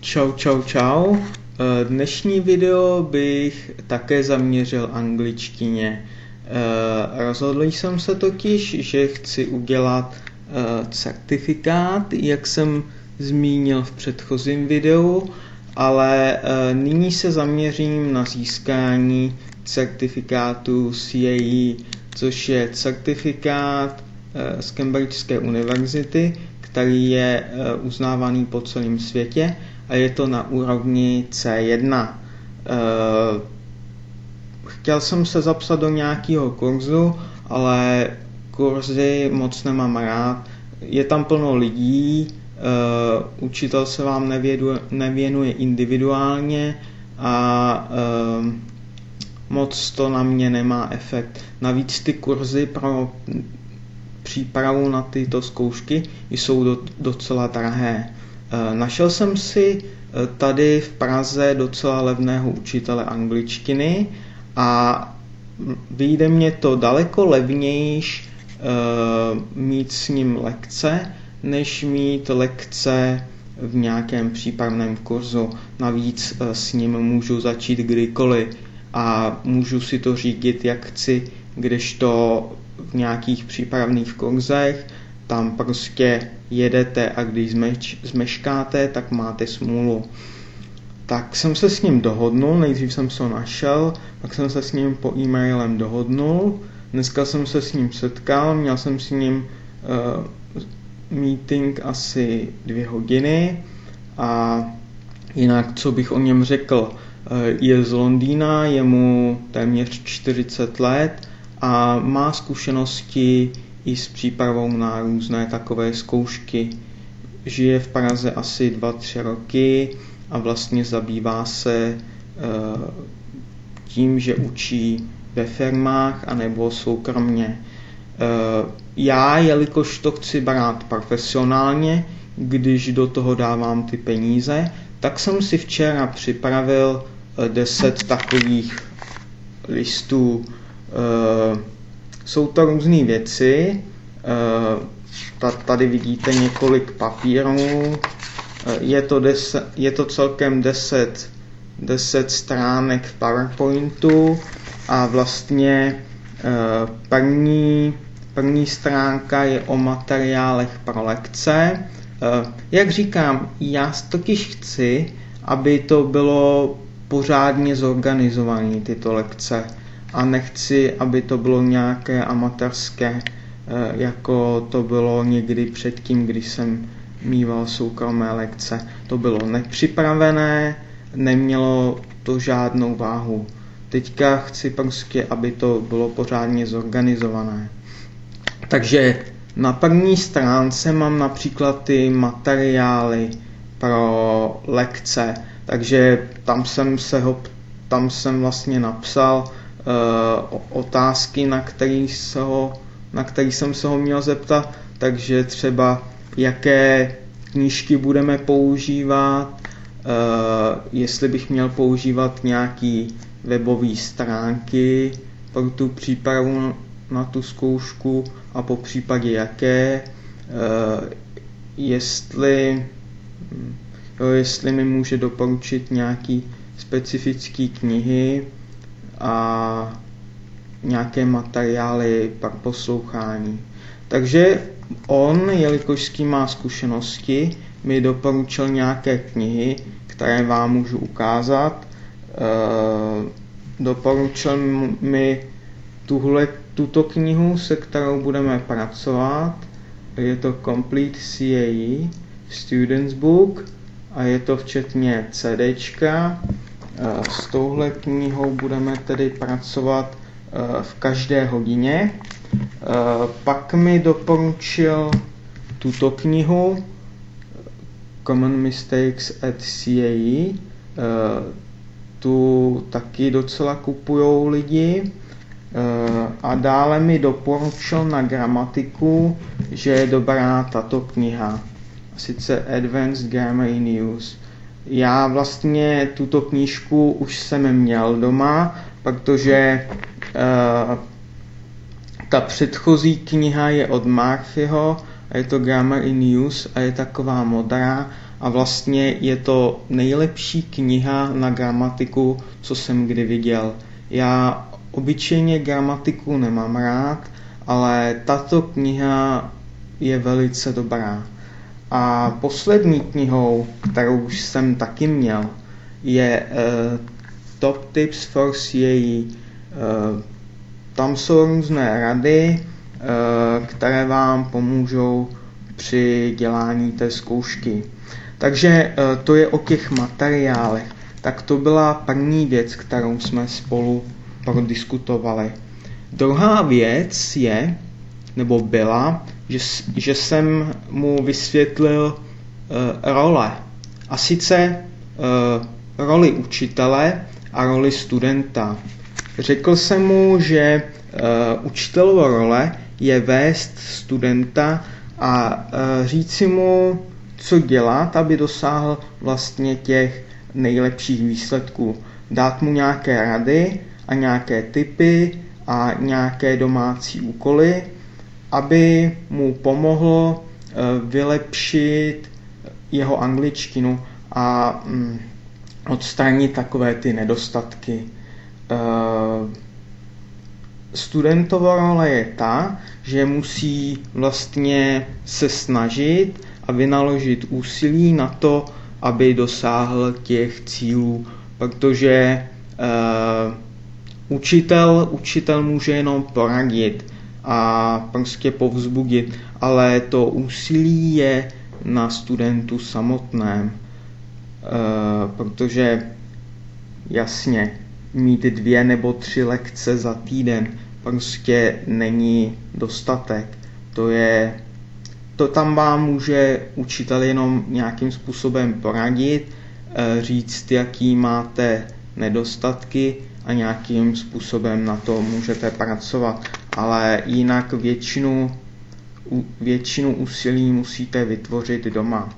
Čau. Dnešní video bych také zaměřil angličtině. Rozhodl jsem se totiž, že chci udělat certifikát, jak jsem zmínil v předchozím videu, ale nyní se zaměřím na získání certifikátu CAE, což je certifikát z Cambridgeské univerzity, který je uznávaný po celém světě a je to na úrovni C1. Chtěl jsem se zapsat do nějakého kurzu, ale kurzy moc nemám rád. Je tam plno lidí, učitel se vám nevěnuje individuálně a moc to na mě nemá efekt. Navíc ty kurzy pro přípravu na tyto zkoušky jsou docela drahé. Našel jsem si tady v Praze docela levného učitele angličtiny a vyjde mě to daleko levnější mít s ním lekce, než mít lekce v nějakém přípravném kurzu. Navíc s ním můžu začít kdykoliv a můžu si to řídit, jak chci, kdežto v nějakých přípravných kurzech tam prostě jedete a když zmeškáte, tak máte smůlu. Tak jsem se s ním dohodnul, nejdřív jsem se ho našel, pak jsem se s ním po e-mailem dohodnul, dneska jsem se s ním setkal, měl jsem s ním meeting asi 2 hodiny a jinak, co bych o něm řekl, je z Londýna, je mu téměř 40 let a má zkušenosti i s přípravou na různé takové zkoušky. Žije v Praze asi 2-3 roky a vlastně zabývá se tím, že učí ve firmách anebo soukromně. Já, jelikož to chci brát profesionálně, když do toho dávám ty peníze, tak jsem si včera připravil 10 takových listů. Jsou to různé věci, tady vidíte několik papírů, je to celkem 10 stránek v PowerPointu a vlastně první stránka je o materiálech pro lekce. Jak říkám, já totiž chci, aby to bylo pořádně zorganizované tyto lekce. A nechci, aby to bylo nějaké amatérské, jako to bylo někdy předtím, když jsem míval soukromé lekce. To bylo nepřipravené, nemělo to žádnou váhu. Teďka chci prostě, aby to bylo pořádně zorganizované. Takže na první stránce mám například ty materiály pro lekce. Takže tam jsem vlastně napsal otázky, na který jsem se ho měl zeptat, takže třeba jaké knížky budeme používat, jestli bych měl používat nějaké webové stránky pro tu přípravu na tu zkoušku a po případě jaké, jestli mi může doporučit nějaké specifické knihy a nějaké materiály pro poslouchání. Takže on, jelikož s tím má zkušenosti, mi doporučil nějaké knihy, které vám můžu ukázat. Doporučil mi tuto knihu, se kterou budeme pracovat. Je to Complete CAE Student's Book a je to včetně CDčka. S touhle knihou budeme tedy pracovat v každé hodině. Pak mi doporučil tuto knihu Common Mistakes at CAE. Tu taky docela kupujou lidi. A dále mi doporučil na gramatiku, že je dobrá tato kniha. Sice Advanced Grammar in Use. Já vlastně tuto knížku už jsem měl doma, protože ta předchozí kniha je od Murphyho a je to Grammar in Use a je taková modrá a vlastně je to nejlepší kniha na gramatiku, co jsem kdy viděl. Já obyčejně gramatiku nemám rád, ale tato kniha je velice dobrá. A poslední knihou, kterou už jsem taky měl, je Top tips for CAE. Tam jsou různé rady, které vám pomůžou při dělání té zkoušky. Takže to je o těch materiálech. Tak to byla první věc, kterou jsme spolu prodiskutovali. Druhá věc je, nebo byla, že jsem mu vysvětlil role. A sice roli učitele a roli studenta. Řekl jsem mu, že učitelovo role je vést studenta a říci mu, co dělat, aby dosáhl vlastně těch nejlepších výsledků. Dát mu nějaké rady a nějaké tipy a nějaké domácí úkoly, aby mu pomohlo vylepšit jeho angličtinu a odstranit takové ty nedostatky. Studentova role je ta, že musí vlastně se snažit a vynaložit úsilí na to, aby dosáhl těch cílů, protože učitel může jenom poradit a prostě povzbudit, ale to úsilí je na studentu samotném, protože jasně, mít 2 nebo 3 lekce za týden prostě není dostatek. To tam vám může učitel jenom nějakým způsobem poradit, říct, jaký máte nedostatky a nějakým způsobem na to můžete pracovat. Ale jinak většinu úsilí musíte vytvořit doma.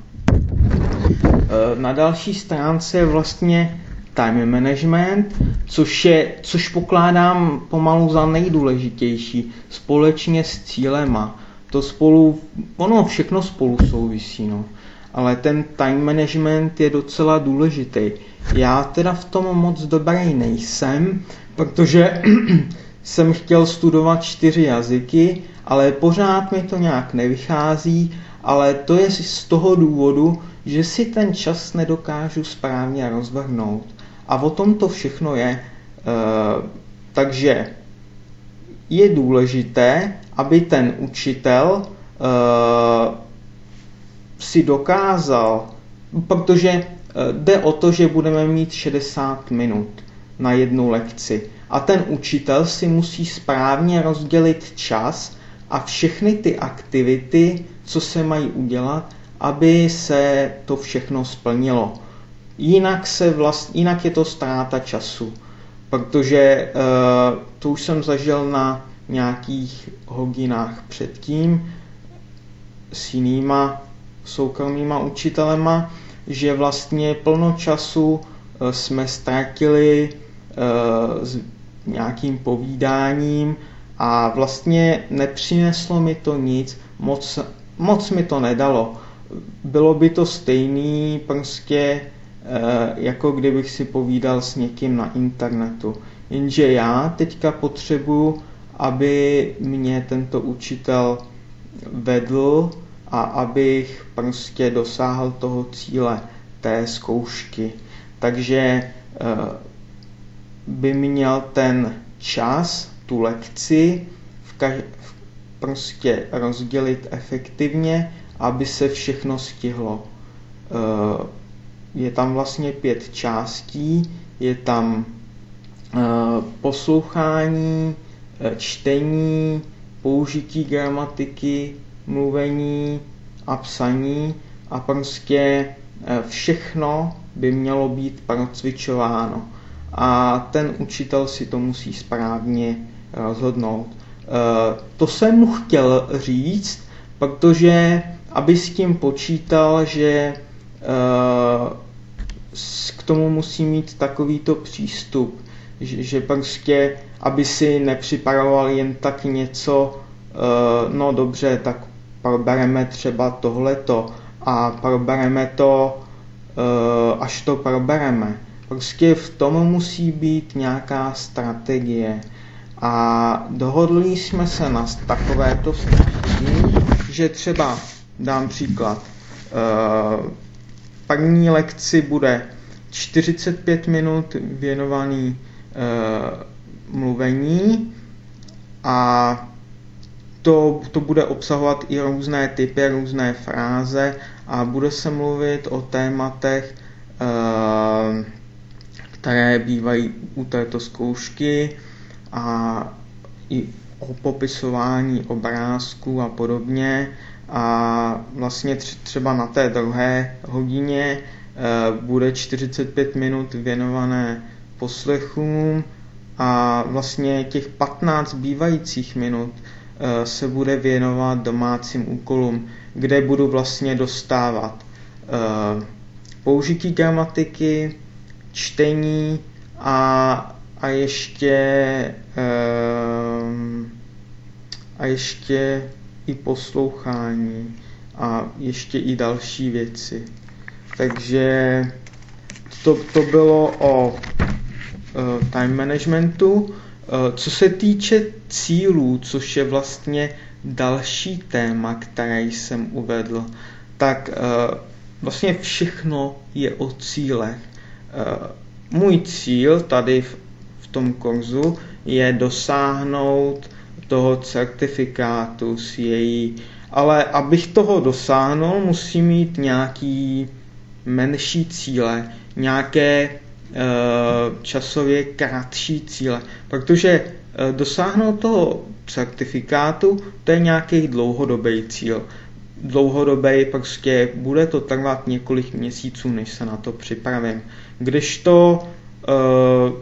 Na další stránce je vlastně time management, což pokládám pomalu za nejdůležitější, společně s cílema. Ono všechno spolu souvisí, no. Ale ten time management je docela důležitý. Já teda v tom moc dobrý nejsem, protože jsem chtěl studovat 4 jazyky, ale pořád mi to nějak nevychází, ale to je z toho důvodu, že si ten čas nedokážu správně rozvrhnout. A o tom to všechno je. Takže je důležité, aby ten učitel si dokázal, protože jde o to, že budeme mít 60 minut na jednu lekci. A ten učitel si musí správně rozdělit čas a všechny ty aktivity, co se mají udělat, aby se to všechno splnilo. Jinak je to ztráta času, protože to už jsem zažil na nějakých hodinách předtím s jinýma soukromýma učitelema, že vlastně plno času jsme ztratili s nějakým povídáním a vlastně nepřineslo mi to nic, moc mi to nedalo. Bylo by to stejný prostě jako kdybych si povídal s někým na internetu. Jenže já teďka potřebuju, aby mě tento učitel vedl a abych prostě dosáhl toho cíle té zkoušky. Takže by měl ten čas, tu lekci prostě rozdělit efektivně, aby se všechno stihlo. Je tam vlastně 5 částí, je tam poslouchání, čtení, použití gramatiky, mluvení a psaní a prostě všechno by mělo být procvičováno. A ten učitel si to musí správně rozhodnout. To jsem mu chtěl říct, protože aby s tím počítal, že k tomu musí mít takovýto přístup, že prostě, aby si nepřipravoval jen tak něco, no dobře, tak probereme třeba tohleto a probereme to, až to probereme. Prostě v tom musí být nějaká strategie. A dohodli jsme se na takovéto strategii, že třeba, dám příklad, první lekci bude 45 minut věnovaný mluvení a to bude obsahovat i různé typy, různé fráze a bude se mluvit o tématech, které bývají u této zkoušky a i o popisování obrázků a podobně. A vlastně třeba na té druhé hodině bude 45 minut věnované poslechům a vlastně těch 15 zbývajících minut se bude věnovat domácím úkolům, kde budu vlastně dostávat použití gramatiky, čtení a ještě i poslouchání a ještě i další věci. Takže to bylo o time managementu. Co se týče cílů, což je vlastně další téma, které jsem uvedl, tak vlastně všechno je o cílech. Můj cíl tady v tom kurzu je dosáhnout toho certifikátu CAE, ale abych toho dosáhnul, musím mít nějaký menší cíle, nějaké časově kratší cíle, protože dosáhnout toho certifikátu, to je nějaký dlouhodobý cíl. Dlouhodobý prostě bude to trvat několik měsíců, než se na to připravím. Kdežto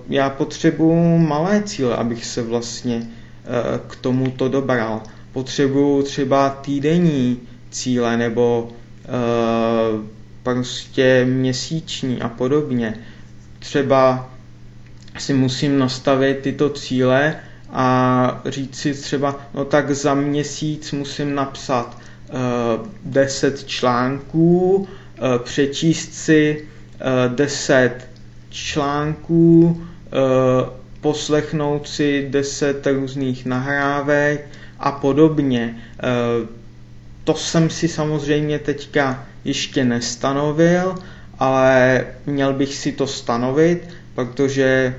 já potřebuji malé cíle, abych se vlastně k tomuto dobral. Potřebuji třeba týdenní cíle nebo prostě měsíční a podobně. Třeba si musím nastavit tyto cíle a říct si třeba, no tak za měsíc musím napsat 10 článků, přečíst si 10 článků, poslechnout si 10 různých nahrávek a podobně. To jsem si samozřejmě teďka ještě nestanovil, ale měl bych si to stanovit, protože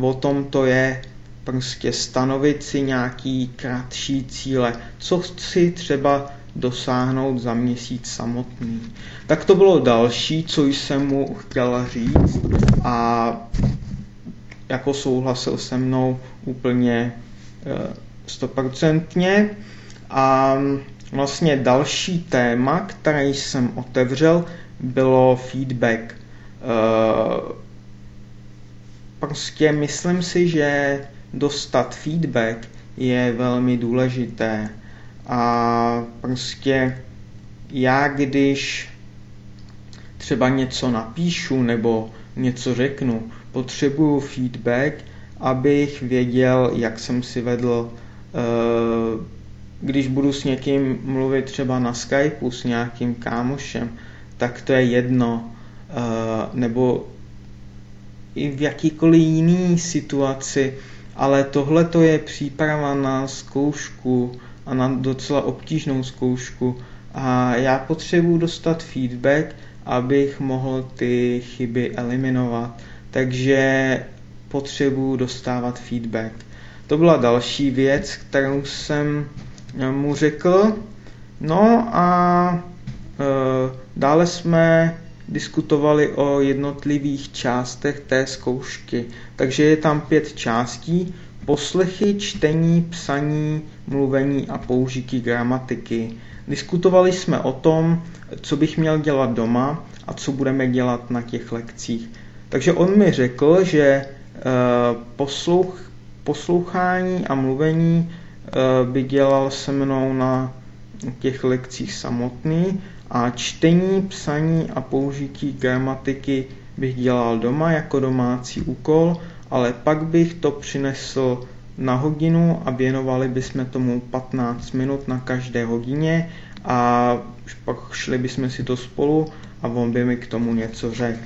o tom to je, prostě stanovit si nějaký kratší cíle, co chci třeba dosáhnout za měsíc samotný. Tak to bylo další, co jsem mu chtěl říct a jako souhlasil se mnou úplně 100%. A vlastně další téma, které jsem otevřel, bylo feedback. Prostě myslím si, že dostat feedback je velmi důležité. A prostě já, když třeba něco napíšu nebo něco řeknu, potřebuju feedback, abych věděl, jak jsem si vedl. Když budu s někým mluvit třeba na Skypeu s nějakým kámošem, tak to je jedno. Nebo i v jakýkoliv jiný situaci, ale tohle to je příprava na zkoušku a na docela obtížnou zkoušku a já potřebuji dostat feedback, abych mohl ty chyby eliminovat. Takže potřebuji dostávat feedback. To byla další věc, kterou jsem mu řekl. No a dále jsme diskutovali o jednotlivých částech té zkoušky. Takže je tam 5 částí. Poslechy, čtení, psaní, mluvení a použití gramatiky. Diskutovali jsme o tom, co bych měl dělat doma a co budeme dělat na těch lekcích. Takže on mi řekl, že poslouchání a mluvení by dělal se mnou na těch lekcích samotný a čtení, psaní a použití gramatiky bych dělal doma jako domácí úkol, ale pak bych to přinesl na hodinu a věnovali bychom tomu 15 minut na každé hodině a pak šli bychom si to spolu a on by mi k tomu něco řekl.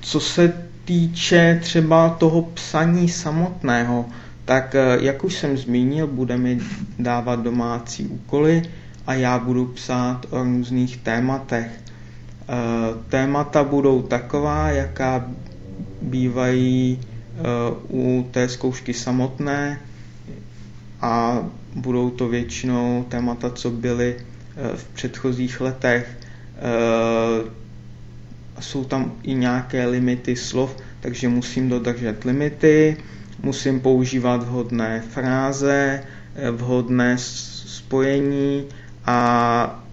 Co se týče třeba toho psaní samotného, tak jak už jsem zmínil, bude mi dávat domácí úkoly a já budu psát o různých tématech. Témata budou taková, jaká bývají u té zkoušky samotné a budou to většinou témata, co byly v předchozích letech. Jsou tam i nějaké limity slov, takže musím dodržet limity, musím používat vhodné fráze, vhodné spojení a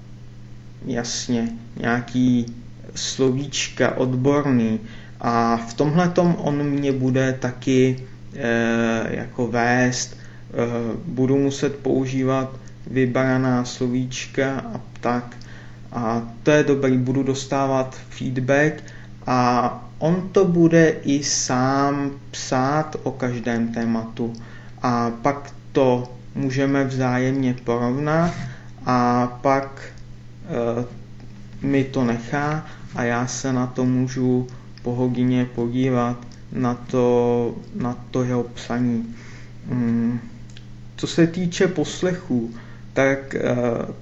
jasně nějaký slovíčka odborný. A v tomhletom on mě bude taky jako vést, budu muset používat vybraná slovíčka a tak. A to je dobrý, budu dostávat feedback a on to bude i sám psát o každém tématu. A pak to můžeme vzájemně porovnat a pak mi to nechá a já se na to můžu po hodině podívat na to jeho psaní. Co se týče poslechů, tak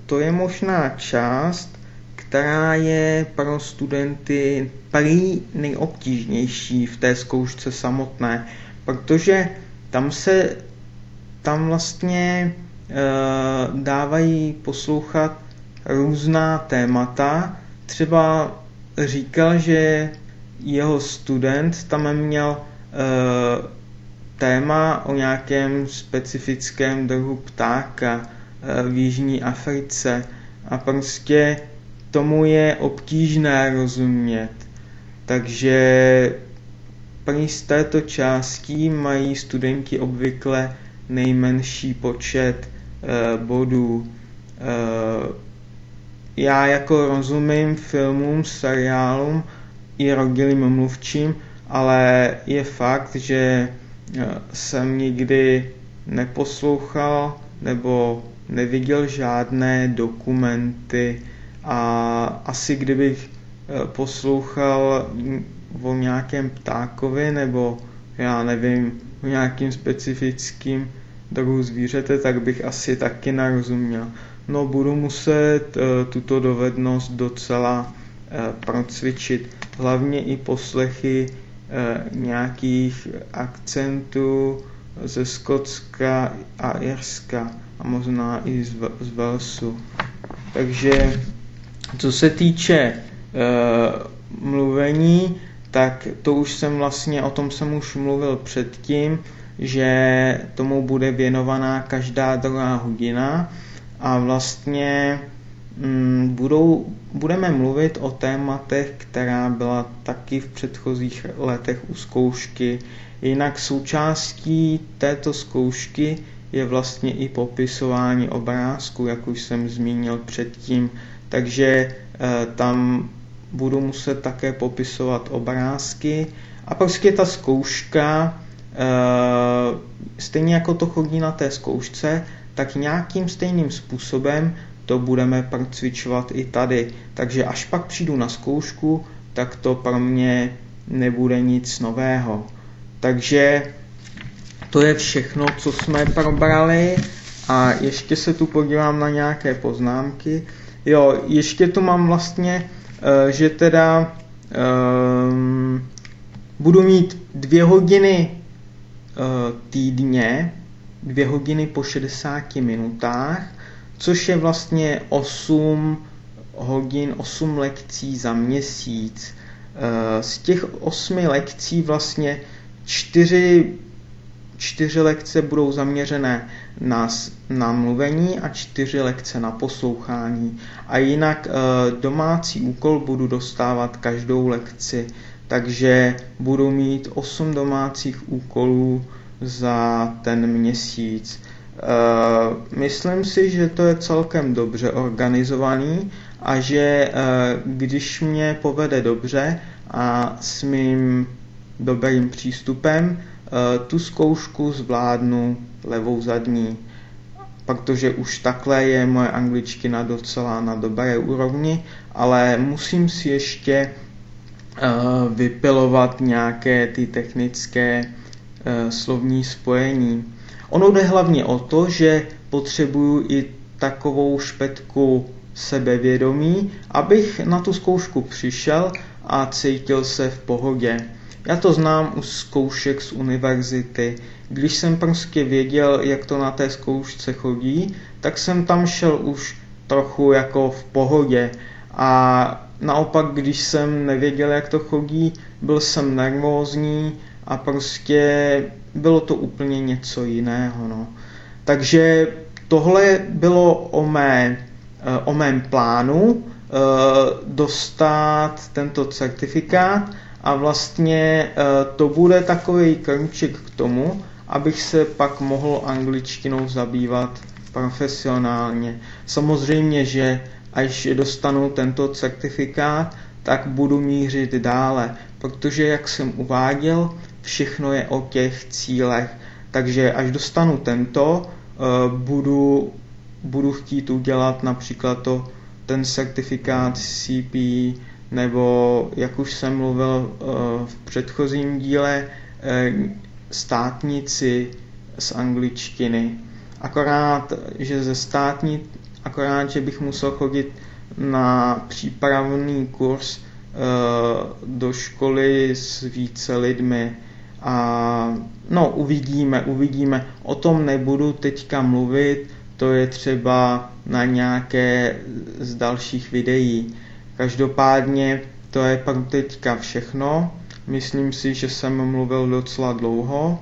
to je možná část, která je pro studenty prý nejobtížnější v té zkoušce samotné, protože tam vlastně dávají poslouchat různá témata. Třeba říkal, že jeho student tam měl téma o nějakém specifickém druhu ptáka v Jižní Africe a prostě tomu je obtížné rozumět. Takže prý z této částí mají studenti obvykle nejmenší počet bodů. Já jako rozumím filmům, seriálům i rodilým mluvčím, ale je fakt, že jsem nikdy neposlouchal nebo neviděl žádné dokumenty a asi kdybych poslouchal o nějakém ptákovi nebo já nevím, o nějakým specifickým druhu zvířete, tak bych asi taky nerozuměl. No, budu muset tuto dovednost docela procvičit. Hlavně i poslechy nějakých akcentů ze Skotska a Irska a možná i z Walesu. Takže co se týče mluvení, tak to už jsem vlastně, o tom jsem už mluvil předtím, že tomu bude věnovaná každá druhá hodina a vlastně budeme mluvit o tématech, která byla taky v předchozích letech u zkoušky. Jinak součástí této zkoušky je vlastně i popisování obrázku, jak už jsem zmínil předtím. Takže tam budu muset také popisovat obrázky. A prostě ta zkouška, stejně jako to chodí na té zkoušce, tak nějakým stejným způsobem to budeme procvičovat i tady. Takže až pak přijdu na zkoušku, tak to pro mě nebude nic nového. Takže to je všechno, co jsme probrali a ještě se tu podívám na nějaké poznámky. Jo, ještě tu mám vlastně, že teda budu mít 2 hodiny týdně, 2 hodiny po 60 minutách, což je vlastně 8 hodin, 8 lekcí za měsíc. Z těch 8 lekcí vlastně 4 lekce budou zaměřené na mluvení a 4 lekce na poslouchání. A jinak domácí úkol budu dostávat každou lekci, takže budu mít 8 domácích úkolů za ten měsíc. Myslím si, že to je celkem dobře organizovaný a že když mě povede dobře a s mým dobrým přístupem tu zkoušku zvládnu levou zadní. protože už takhle je moje angličtina docela na dobré úrovni, ale musím si ještě vypilovat nějaké ty technické slovní spojení. Ono jde hlavně o to, že potřebuju i takovou špetku sebevědomí, abych na tu zkoušku přišel a cítil se v pohodě. Já to znám už zkoušek z univerzity. Když jsem prostě věděl, jak to na té zkoušce chodí, tak jsem tam šel už trochu jako v pohodě. A naopak, když jsem nevěděl, jak to chodí, byl jsem nervózní a prostě bylo to úplně něco jiného. No. Takže tohle bylo o mém plánu dostat tento certifikát a vlastně to bude takový krmček k tomu, abych se pak mohl angličtinou zabývat profesionálně. Samozřejmě, že až dostanu tento certifikát, tak budu mířit dále, protože jak jsem uváděl, všechno je o těch cílech. Takže až dostanu tento, budu chtít udělat například ten certifikát CPE, nebo jak už jsem mluvil v předchozím díle, státnici z angličtiny. Akorát, že bych musel chodit na přípravný kurz do školy s více lidmi. A no, uvidíme. O tom nebudu teďka mluvit, to je třeba na nějaké z dalších videí. Každopádně to je pro teďka všechno. Myslím si, že jsem mluvil docela dlouho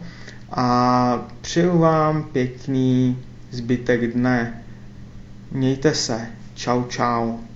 a přeju vám pěkný zbytek dne. Mějte se. Čau.